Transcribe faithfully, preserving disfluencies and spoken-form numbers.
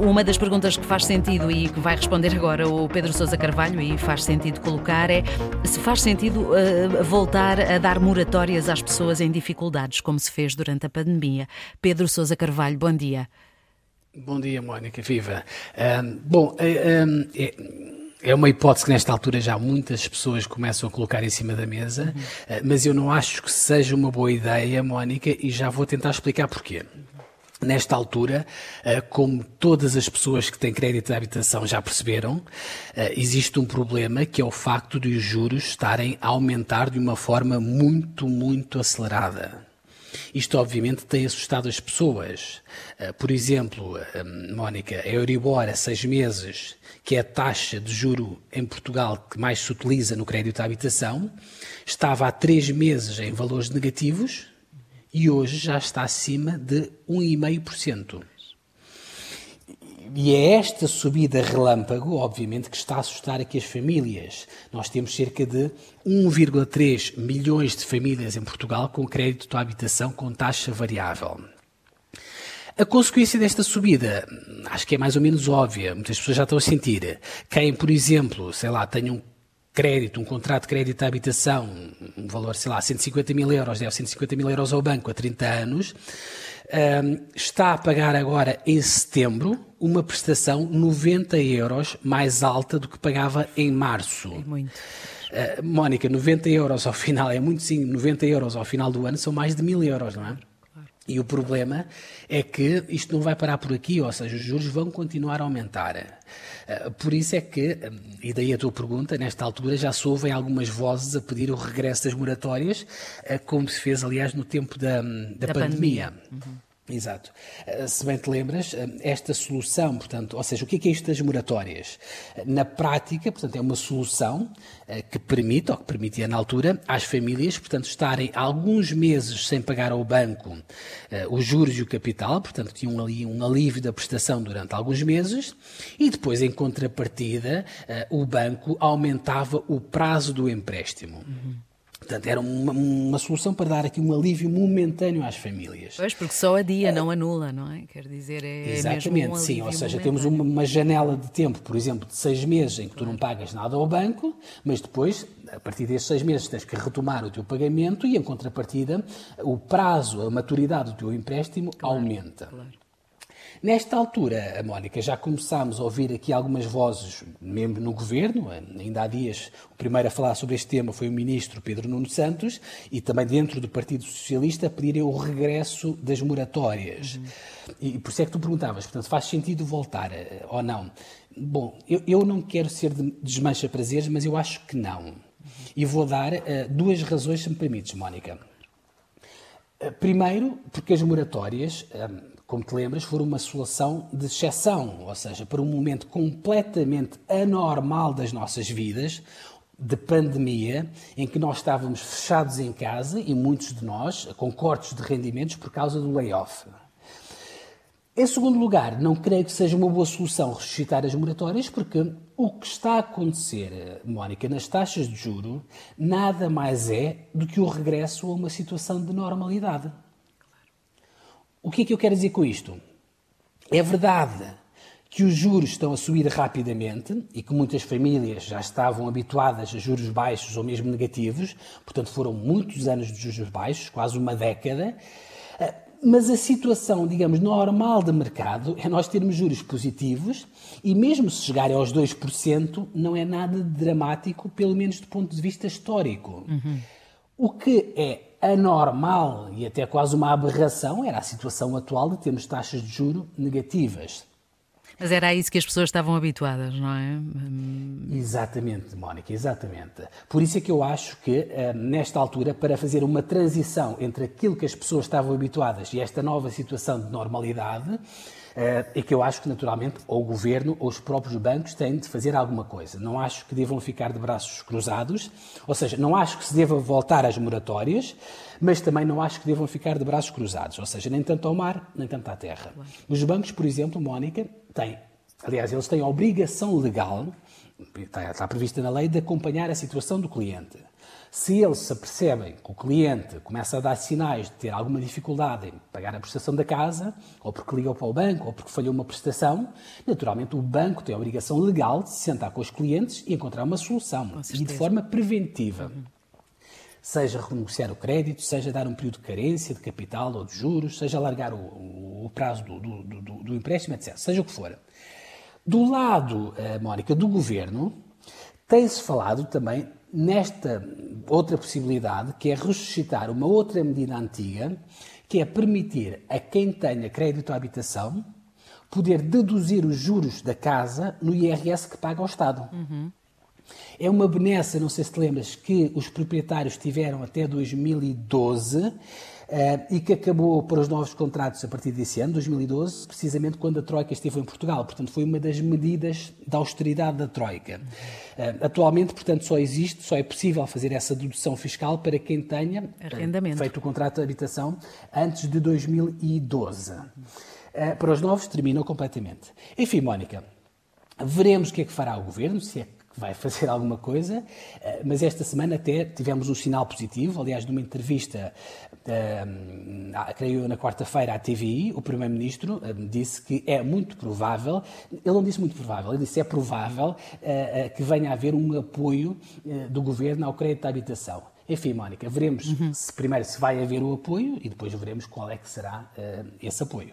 Uma das perguntas que faz sentido e que vai responder agora o Pedro Sousa Carvalho e faz sentido colocar é se faz sentido uh, voltar a dar moratórias às pessoas em dificuldades, como se fez durante a pandemia. Pedro Sousa Carvalho, bom dia. Bom dia, Mónica, viva. Um, bom, um, é... É uma hipótese que nesta altura já muitas pessoas começam a colocar em cima da mesa, uhum. mas eu não acho que seja uma boa ideia, Mónica, e já vou tentar explicar porquê. Nesta altura, como todas as pessoas que têm crédito de habitação já perceberam, existe um problema que é o facto de os juros estarem a aumentar de uma forma muito, muito acelerada. Isto, obviamente, tem assustado as pessoas. Por exemplo, Mónica, a Euribor a seis meses, que é a taxa de juro em Portugal que mais se utiliza no crédito à habitação, estava há três meses em valores negativos e hoje já está acima de um vírgula cinco por cento. E é esta subida relâmpago, obviamente, que está a assustar aqui as famílias. Nós temos cerca de um vírgula três milhões de famílias em Portugal com crédito à habitação com taxa variável. A consequência desta subida, acho que é mais ou menos óbvia, muitas pessoas já estão a sentir. Quem, por exemplo, sei lá, tem um crédito, um contrato de crédito à habitação, um valor, sei lá, cento e cinquenta mil euros, deve cento e cinquenta mil euros ao banco há trinta anos, está a pagar agora, em setembro, uma prestação noventa euros mais alta do que pagava em março. É muito. Mónica, noventa euros ao final, é muito sim, noventa euros ao final do ano são mais de mil euros, não é? E o problema é que isto não vai parar por aqui, ou seja, os juros vão continuar a aumentar. Por isso é que, e daí a tua pergunta, nesta altura já se ouvem algumas vozes a pedir o regresso das moratórias, como se fez, aliás, no tempo da, da, da pandemia. pandemia. Uhum. Exato. Se bem te lembras, esta solução, portanto, ou seja, o que é, que é isto das moratórias? Na prática, portanto, é uma solução que permite, ou que permitia na altura, às famílias, portanto, estarem alguns meses sem pagar ao banco os juros e o capital, portanto, tinham ali um alívio da prestação durante alguns meses, e depois, em contrapartida, o banco aumentava o prazo do empréstimo. Uhum. Portanto, era uma, uma solução para dar aqui um alívio momentâneo às famílias. Pois, porque só adia, é, não anula, não é? Quer dizer, é exatamente, mesmo um sim. Ou seja, momentâneo. Temos uma, uma janela de tempo, por exemplo, de seis meses em que tu não pagas nada ao banco, mas depois, a partir desses seis meses, tens que retomar o teu pagamento e, em contrapartida, o prazo, a maturidade do teu empréstimo claro, aumenta. Claro. Nesta altura, Mónica, já começámos a ouvir aqui algumas vozes, mesmo no Governo, ainda há dias o primeiro a falar sobre este tema foi o Ministro Pedro Nuno Santos e também dentro do Partido Socialista a pedirem o regresso das moratórias. Uhum. E por isso é que tu perguntavas, portanto, faz sentido voltar ou não? Bom, eu, eu não quero ser de desmancha-prazeres, mas eu acho que não. E vou dar uh, duas razões, se me permites, Mónica. Uh, primeiro, porque as moratórias... Um, Como te lembras, foram uma solução de exceção, ou seja, para um momento completamente anormal das nossas vidas, de pandemia, em que nós estávamos fechados em casa, e muitos de nós, com cortes de rendimentos por causa do layoff. Em segundo lugar, não creio que seja uma boa solução ressuscitar as moratórias, porque o que está a acontecer, Mónica, nas taxas de juro, nada mais é do que o regresso a uma situação de normalidade. O que é que eu quero dizer com isto? É verdade que os juros estão a subir rapidamente e que muitas famílias já estavam habituadas a juros baixos ou mesmo negativos, portanto foram muitos anos de juros baixos, quase uma década, mas a situação, digamos, normal de mercado é nós termos juros positivos e mesmo se chegarem aos dois por cento não é nada dramático, pelo menos do ponto de vista histórico. Uhum. O que é anormal e até quase uma aberração era a situação atual de termos taxas de juro negativas. Mas era a isso que as pessoas estavam habituadas, não é? Exatamente, Mónica, exatamente. Por isso é que eu acho que, nesta altura, para fazer uma transição entre aquilo que as pessoas estavam habituadas e esta nova situação de normalidade, é que eu acho que, naturalmente, ou o Governo ou os próprios bancos têm de fazer alguma coisa. Não acho que devam ficar de braços cruzados, ou seja, não acho que se deva voltar às moratórias, mas também não acho que devam ficar de braços cruzados, ou seja, nem tanto ao mar, nem tanto à terra. Os bancos, por exemplo, Mónica, têm Aliás, eles têm a obrigação legal, está, está prevista na lei, de acompanhar a situação do cliente. Se eles se apercebem que o cliente começa a dar sinais de ter alguma dificuldade em pagar a prestação da casa, ou porque ligou para o banco, ou porque falhou uma prestação, naturalmente o banco tem a obrigação legal de se sentar com os clientes e encontrar uma solução, e de forma preventiva. Uhum. Seja renegociar o crédito, seja dar um período de carência, de capital ou de juros, seja alargar o, o, o prazo do, do, do, do empréstimo, etcétera. Seja o que for. Do lado, Mónica, do governo, tem-se falado também nesta outra possibilidade, que é ressuscitar uma outra medida antiga, que é permitir a quem tenha crédito à habitação poder deduzir os juros da casa no I R S que paga ao Estado. Uhum. É uma benesse, não sei se te lembras, que os proprietários tiveram até dois mil e doze... Uh, e que acabou para os novos contratos a partir desse ano, dois mil e doze, precisamente quando a Troika esteve em Portugal. Portanto, foi uma das medidas da austeridade da Troika. Uh, atualmente, portanto, só existe, só é possível fazer essa dedução fiscal para quem tenha arrendamento, feito o contrato de habitação antes de dois mil e doze. Uh, para os novos, terminou completamente. Enfim, Mónica, veremos o que é que fará o Governo, se é que vai fazer alguma coisa, mas esta semana até tivemos um sinal positivo. Aliás, numa entrevista, um, creio eu, na quarta-feira à T V I, o Primeiro-Ministro um, disse que é muito provável, ele não disse muito provável, ele disse é provável uh, que venha a haver um apoio uh, do Governo ao crédito à habitação. Enfim, Mónica, veremos uhum. se, primeiro se vai haver o apoio e depois veremos qual é que será uh, esse apoio.